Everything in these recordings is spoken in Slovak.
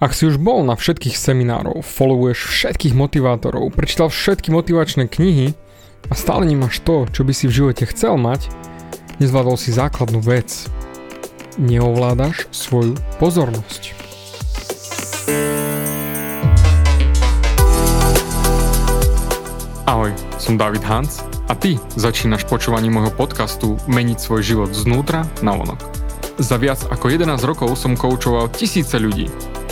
Ak si už bol na všetkých seminárov, followuješ všetkých motivátorov, prečítal všetky motivačné knihy a stále nemáš to, čo by si v živote chcel mať, nezvládol si základnú vec. Neovládaš svoju pozornosť. Ahoj, som David Hans a ty začínaš počúvanie môjho podcastu Meniť svoj život znútra na vonok. Za viac ako 11 rokov som koučoval tisíce ľudí.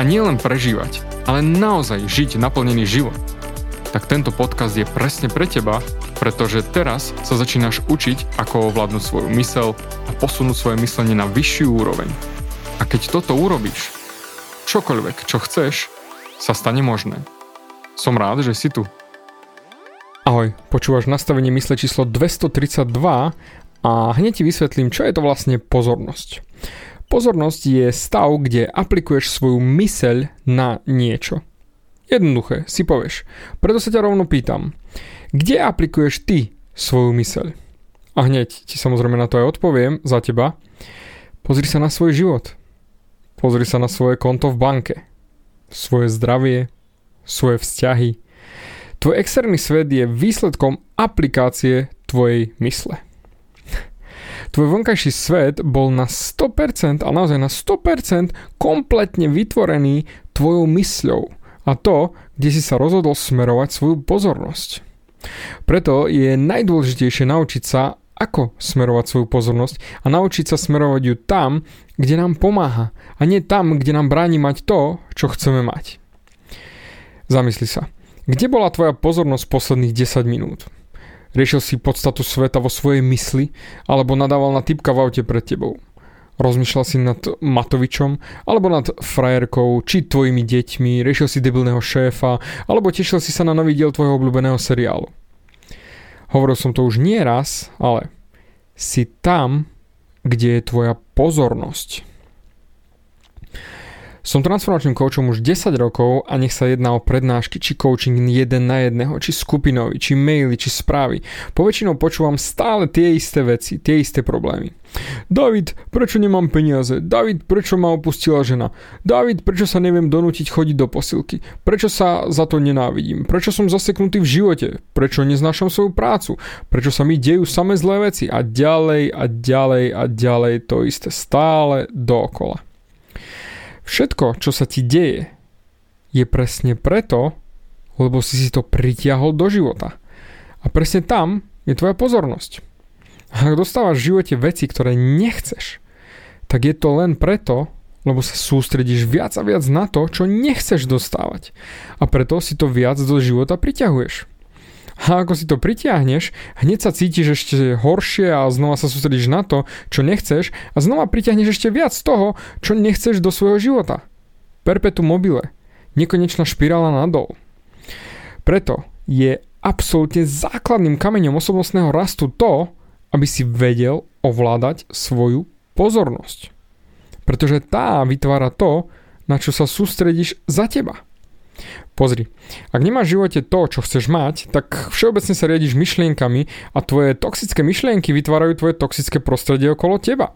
a nielen prežívať, ale naozaj žiť naplnený život, tak tento podcast je presne pre teba, pretože teraz sa začínaš učiť, ako ovládnuť svoju myseľ a posunúť svoje myslenie na vyššiu úroveň. A keď toto urobíš, čokoľvek, čo chceš, sa stane možné. Som rád, že si tu. Ahoj, počúvaš nastavenie mysle číslo 232 a hneď ti vysvetlím, čo je to vlastne pozornosť. Pozornosť je stav, kde aplikuješ svoju myseľ na niečo. Jednoduché, si povieš. Preto sa ťa rovno pýtam, kde aplikuješ ty svoju myseľ? A hneď ti samozrejme na to aj odpoviem za teba. Pozri sa na svoj život. Pozri sa na svoje konto v banke. Svoje zdravie, svoje vzťahy. Tvoj externý svet je výsledkom aplikácie tvojej mysle. Tvoj vonkajší svet bol na 100% a naozaj na 100% kompletne vytvorený tvojou mysľou a to, kde si sa rozhodol smerovať svoju pozornosť. Preto je najdôležitejšie naučiť sa, ako smerovať svoju pozornosť a naučiť sa smerovať ju tam, kde nám pomáha a nie tam, kde nám bráni mať to, čo chceme mať. Zamysli sa, kde bola tvoja pozornosť posledných 10 minút? Riešil si podstatu sveta vo svojej mysli alebo nadával na typka v aute pred tebou. Rozmýšľal si nad Matovičom alebo nad frajerkou či tvojimi deťmi, riešil si debilného šéfa alebo tešil si sa na nový diel tvojho obľúbeného seriálu. Hovoril som to už nie raz, ale si tam, kde je tvoja pozornosť. Som transformačným koučom už 10 rokov a nech sa jedná o prednášky, či coaching jeden na jedného, či skupinový, či maily, či správy. Poväčšinou počúvam stále tie isté veci, tie isté problémy. David, prečo nemám peniaze? David, prečo ma opustila žena? David, prečo sa neviem donútiť chodiť do posilky? Prečo sa za to nenávidím? Prečo som zaseknutý v živote? Prečo neznášam svoju prácu? Prečo sa mi dejú same zlé veci? A ďalej a ďalej a ďalej to isté stále dookola. Všetko, čo sa ti deje, je presne preto, lebo si to pritiahol do života. A presne tam je tvoja pozornosť. A ak dostávaš v živote veci, ktoré nechceš, tak je to len preto, lebo sa sústredíš viac a viac na to, čo nechceš dostávať. A preto si to viac do života pritiahuješ. A ako si to pritiahneš, hneď sa cítiš ešte horšie a znova sa sústredíš na to, čo nechceš a znova pritiahneš ešte viac toho, čo nechceš do svojho života. Perpetuum mobile. Nekonečná špirála nadol. Preto je absolútne základným kameňom osobnostného rastu to, aby si vedel ovládať svoju pozornosť. Pretože tá vytvára to, na čo sa sústredíš za teba. Pozri, ak nemáš v živote to, čo chceš mať, tak všeobecne sa riadiš myšlienkami a tvoje toxické myšlienky vytvárajú tvoje toxické prostredie okolo teba.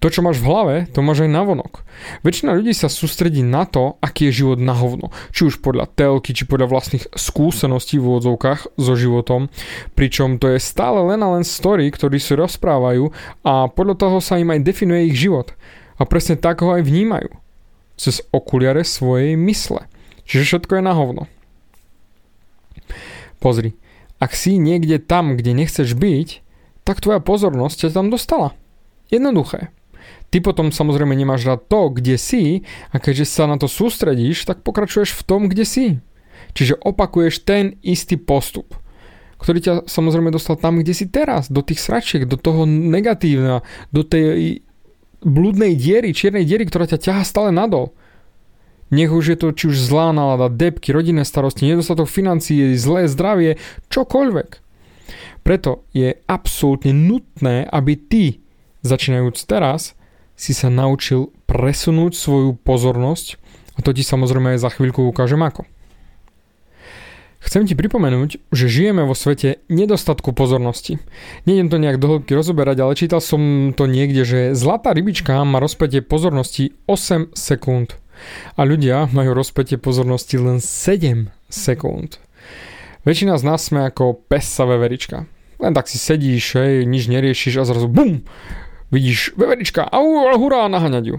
To, čo máš v hlave, to máš aj navonok. Väčšina ľudí sa sústredí na to, aký je život na hovno, či už podľa telky, či podľa vlastných skúseností v úvodzovkách so životom, pričom to je stále len a len story, ktorí si rozprávajú a podľa toho sa im aj definuje ich život. A presne tak ho aj vnímajú. Cez okuliare svojej mysle. Čiže všetko je na hovno. Pozri, ak si niekde tam, kde nechceš byť, tak tvoja pozornosť ťa tam dostala. Jednoduché. Ty potom samozrejme nemáš rád to, kde si, a keďže sa na to sústredíš, tak pokračuješ v tom, kde si. Čiže opakuješ ten istý postup, ktorý ťa samozrejme dostal tam, kde si teraz, do tých sračiek, do toho negatívna, do tej blúdnej diery, čiernej diery, ktorá ťa ťahá stále nadol. Nech už je to či už zlá nálada, depky, rodinné starosti, nedostatok financií, zlé zdravie, čokoľvek. Preto je absolútne nutné, aby ty, začínajúc teraz, si sa naučil presunúť svoju pozornosť, a to ti samozrejme aj za chvíľku ukážem ako. Chcem ti pripomenúť, že žijeme vo svete nedostatku pozornosti. Nejdem to nejak do hĺbky rozoberať, ale čítal som to niekde, že zlatá rybička má rozpätie pozornosti 8 sekúnd a ľudia majú rozpätie pozornosti len 7 sekúnd. Väčšina z nás sme ako pesa veverička. Len tak si sedíš, hej, nič neriešiš a zrazu bum, vidíš veverička, au, hurá, naháňať ju.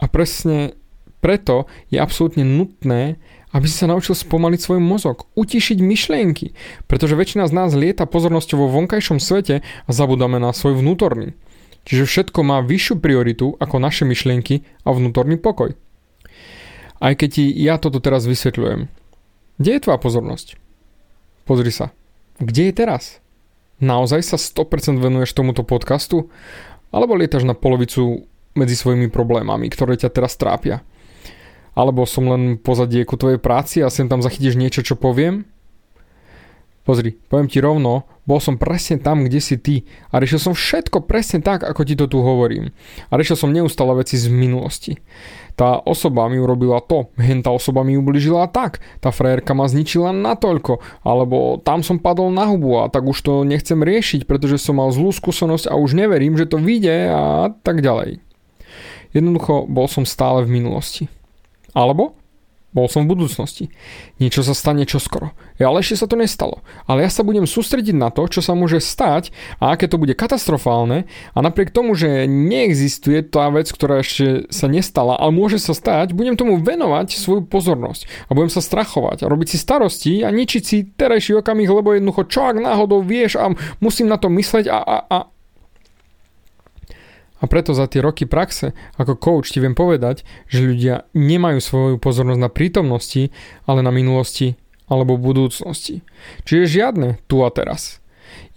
A presne preto je absolútne nutné, aby si sa naučil spomaliť svoj mozog, utišiť myšlienky, pretože väčšina z nás lieta pozornosťou vo vonkajšom svete a zabudáme na svoj vnútorný. Čiže všetko má vyššiu prioritu ako naše myšlienky a vnútorný pokoj. Aj keď ti ja toto teraz vysvetľujem. Kde je tvoja pozornosť? Pozri sa. Kde je teraz? Naozaj sa 100% venuješ tomuto podcastu? Alebo lietaš na polovicu medzi svojimi problémami, ktoré ťa teraz trápia? Alebo som len pozadieku tvojej práci a sem tam zachytíš niečo, čo poviem? Pozri, poviem ti rovno, bol som presne tam, kde si ty a riešil som všetko presne tak, ako ti to tu hovorím. A riešil som neustále veci z minulosti. Tá osoba mi urobila to, hentá osoba mi ublížila tak, tá frajerka ma zničila natoľko, alebo tam som padol na hubu a tak už to nechcem riešiť, pretože som mal zlú skúsenosť a už neverím, že to vyjde a tak ďalej. Jednoducho, bol som stále v minulosti. Alebo bol som v budúcnosti. Niečo sa stane čoskoro. Ale ešte sa to nestalo. Ale ja sa budem sústrediť na to, čo sa môže stať a aké to bude katastrofálne a napriek tomu, že neexistuje tá vec, ktorá ešte sa nestala, ale môže sa stať, budem tomu venovať svoju pozornosť a budem sa strachovať a robiť si starosti a ničiť si terajší okamih, lebo jednoducho čo ak náhodou vieš a musím na to mysleť a. A preto za tie roky praxe, ako coach ti viem povedať, že ľudia nemajú svoju pozornosť na prítomnosti, ale na minulosti alebo budúcnosti. Čiže žiadne tu a teraz.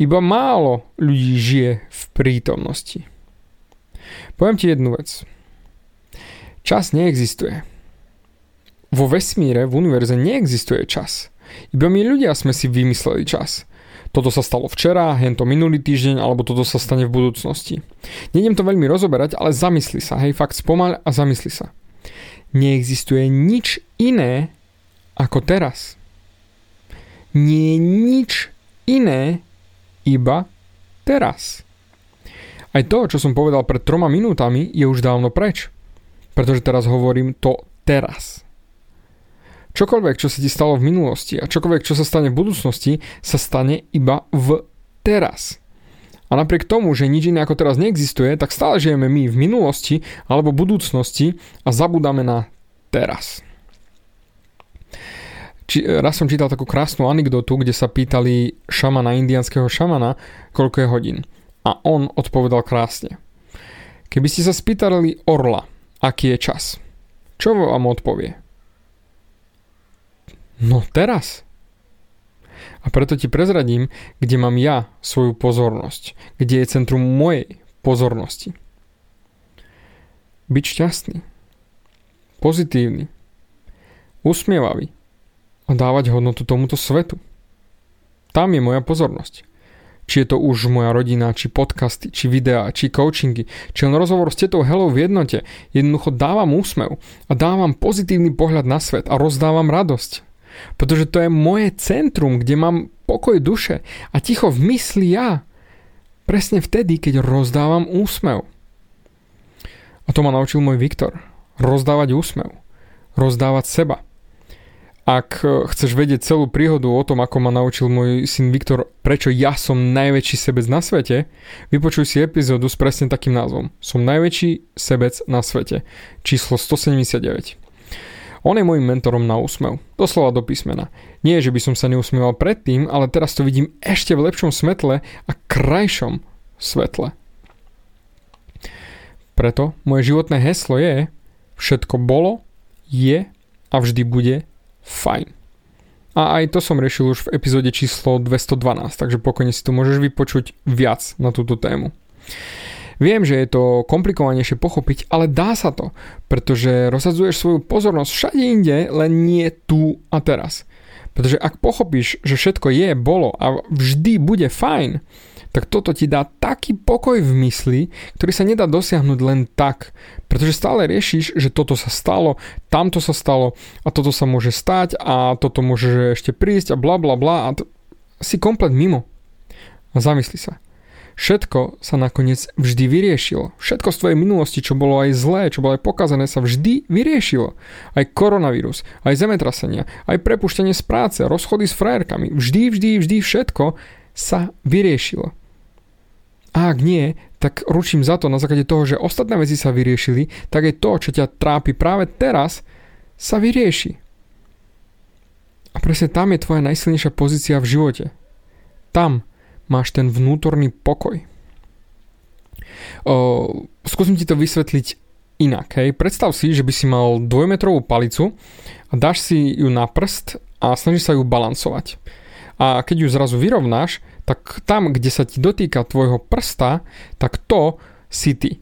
Iba málo ľudí žije v prítomnosti. Poviem ti jednu vec. Čas neexistuje. Vo vesmíre, v univerze neexistuje čas. Iba my ľudia sme si vymysleli čas. Toto sa stalo včera, hento minulý týždeň, alebo toto sa stane v budúcnosti. Nejdem to veľmi rozoberať, ale zamysli sa, hej, fakt spomaľ a zamysli sa. Neexistuje nič iné ako teraz. Nie je nič iné, iba teraz. Aj to, čo som povedal pred 3 minútami, je už dávno preč. Pretože teraz hovorím to teraz. Čokoľvek, čo sa ti stalo v minulosti a čokoľvek, čo sa stane v budúcnosti, sa stane iba v teraz. A napriek tomu, že nič iné ako teraz neexistuje, tak stále žijeme my v minulosti alebo budúcnosti a zabudáme na teraz. Raz som čítal takú krásnu anekdotu, kde sa pýtali šamana, indiánskeho šamana, koľko je hodín. A on odpovedal krásne. Keby ste sa spýtali orla, aký je čas, čo vám odpovie? No teraz. A preto ti prezradím, kde mám ja svoju pozornosť. Kde je centrum mojej pozornosti. Byť šťastný. Pozitívny. Usmievavý. A dávať hodnotu tomuto svetu. Tam je moja pozornosť. Či je to už moja rodina, či podcasty, či videá, či coachingy, či len rozhovor s tetou Helou v jednote. Jednoducho dávam úsmev a dávam pozitívny pohľad na svet a rozdávam radosť. Pretože to je moje centrum, kde mám pokoj duše a ticho v mysli ja. Presne vtedy, keď rozdávam úsmev. A to ma naučil môj Viktor. Rozdávať úsmev. Rozdávať seba. Ak chceš vedieť celú príhodu o tom, ako ma naučil môj syn Viktor, prečo ja som najväčší sebec na svete, vypočuj si epizódu s presne takým názvom. Som najväčší sebec na svete. Číslo 179. On je môjim mentorom na úsmev. Doslova do písmena. Nie, že by som sa neusmieval predtým, ale teraz to vidím ešte v lepšom svetle a krajšom svetle. Preto moje životné heslo je: všetko bolo, je a vždy bude fajn. A aj to som riešil už v epizóde číslo 212, takže pokojne si tu môžeš vypočuť viac na túto tému. Viem, že je to komplikovanejšie pochopiť, ale dá sa to, pretože rozsadzuješ svoju pozornosť všade inde, len nie tu a teraz. Pretože ak pochopíš, že všetko je, bolo a vždy bude fajn, tak toto ti dá taký pokoj v mysli, ktorý sa nedá dosiahnuť len tak. Pretože stále riešiš, že toto sa stalo, tamto sa stalo a toto sa môže stať a toto môže ešte prísť a bla bla bla a si komplet mimo. A zamysli sa. Všetko sa nakoniec vždy vyriešilo. Všetko z tvojej minulosti, čo bolo aj zlé, čo bolo aj pokazané, sa vždy vyriešilo. Aj koronavírus, aj zemetrasenia, aj prepuštenie z práce, rozchody s frajerkami. Vždy všetko sa vyriešilo. A ak nie, tak ručím za to na základe toho, že ostatné veci sa vyriešili, tak aj to, čo ťa trápi práve teraz, sa vyrieši. A presne tam je tvoja najsilnejšia pozícia v živote. Tam máš ten vnútorný pokoj. Skúsim ti to vysvetliť inak. Hej. Predstav si, že by si mal 2-metrovú palicu a dáš si ju na prst a snažíš sa ju balancovať. A keď ju zrazu vyrovnáš, tak tam, kde sa ti dotýka tvojho prsta, tak to si ty.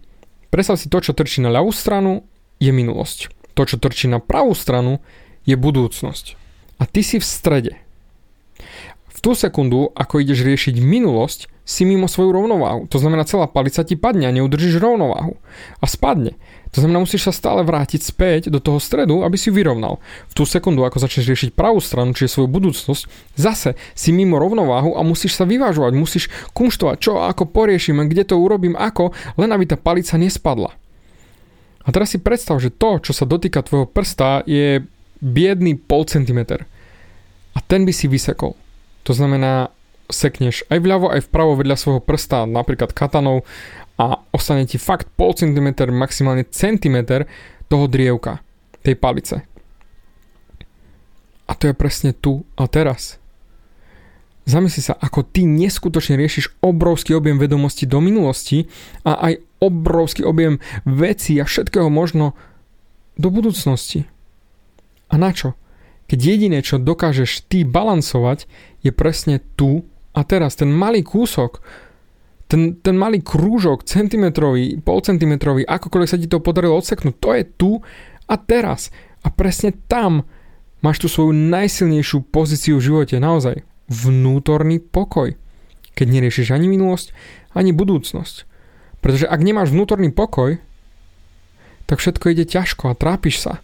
Predstav si, to, čo trčí na ľavú stranu, je minulosť. To, čo trčí na pravú stranu, je budúcnosť. A ty si v strede. V tú sekundu, ako ideš riešiť minulosť, si mimo svoju rovnováhu. To znamená, celá palica ti padne a neudržíš rovnováhu. A spadne. To znamená, musíš sa stále vrátiť späť do toho stredu, aby si vyrovnal. V tú sekundu, ako začneš riešiť pravú stranu, čiže svoju budúcnosť, zase si mimo rovnováhu a musíš sa vyvážovať, musíš kumštovať, čo a ako poriešim, kde to urobím, ako, len aby tá palica nespadla. A teraz si predstav, že to, čo sa dotýka tvojho prsta, je biedný pol centimeter. A ten by si vysekol. To znamená, sekneš aj vľavo, aj vpravo vedľa svojho prsta, napríklad katanou, a ostane ti fakt pol centimeter, maximálne centimeter toho drievka, tej palice. A to je presne tu a teraz. Zamysli sa, ako ty neskutočne riešiš obrovský objem vedomostí do minulosti a aj obrovský objem vecí a všetkého možno do budúcnosti. A na čo? Keď jediné, čo dokážeš ty balancovať, je presne tu a teraz. Ten malý kúsok, ten malý krúžok, centimetrový, polcentimetrový, akokoľvek sa ti to podarilo odseknúť, to je tu a teraz. A presne tam máš tú svoju najsilnejšiu pozíciu v živote, naozaj. Vnútorný pokoj. Keď neriešiš ani minulosť, ani budúcnosť. Pretože ak nemáš vnútorný pokoj, tak všetko ide ťažko a trápiš sa.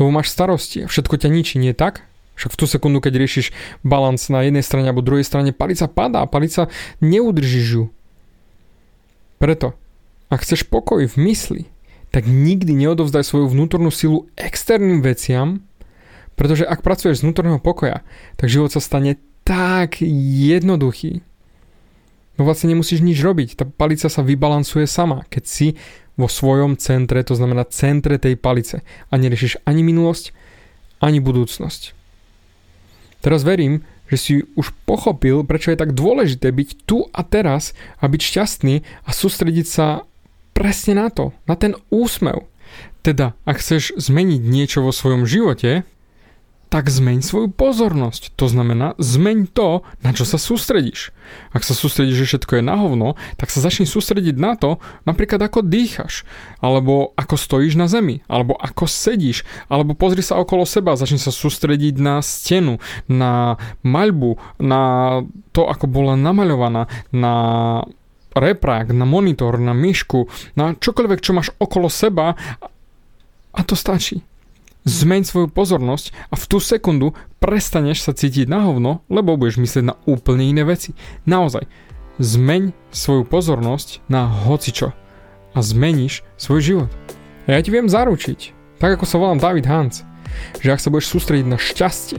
Lebo máš starosti a všetko ťa ničí, nie tak? Však v tú sekundu, keď riešiš balans na jednej strane alebo druhej strane, palica padá, palica neudržíš ju. Preto, ak chceš pokoj v mysli, tak nikdy neodovzdaj svoju vnútornú silu externým veciam, pretože ak pracuješ z vnútorného pokoja, tak život sa stane tak jednoduchý. No vlastne nemusíš nič robiť, tá palica sa vybalansuje sama, keď si vo svojom centre, to znamená centre tej palice, a neriešiš ani minulosť, ani budúcnosť. Teraz verím, že si už pochopil, prečo je tak dôležité byť tu a teraz a byť šťastný a sústrediť sa presne na to, na ten úsmev. Teda, ak chceš zmeniť niečo vo svojom živote, tak zmeň svoju pozornosť. To znamená, zmeň to, na čo sa sústredíš. Ak sa sústredíš, že všetko je na hovno, tak sa začni sústrediť na to, napríklad ako dýchaš, alebo ako stojíš na zemi, alebo ako sedíš, alebo pozri sa okolo seba, začni sa sústrediť na stenu, na maľbu, na to, ako bola namaľovaná, na reprák, na monitor, na myšku, na čokoľvek, čo máš okolo seba, a to stačí. Zmeň svoju pozornosť a v tú sekundu prestaneš sa cítiť na hovno, lebo budeš myslieť na úplne iné veci. Naozaj, zmeň svoju pozornosť na hocičo a zmeníš svoj život. A ja ti viem zaručiť, tak ako sa volám David Hans, že ak sa budeš sústrediť na šťastie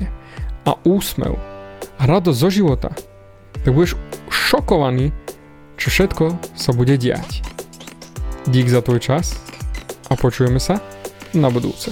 a úsmev a radosť zo života, tak budeš šokovaný, čo všetko sa bude diať. Dík za tvoj čas a počujeme sa na budúce.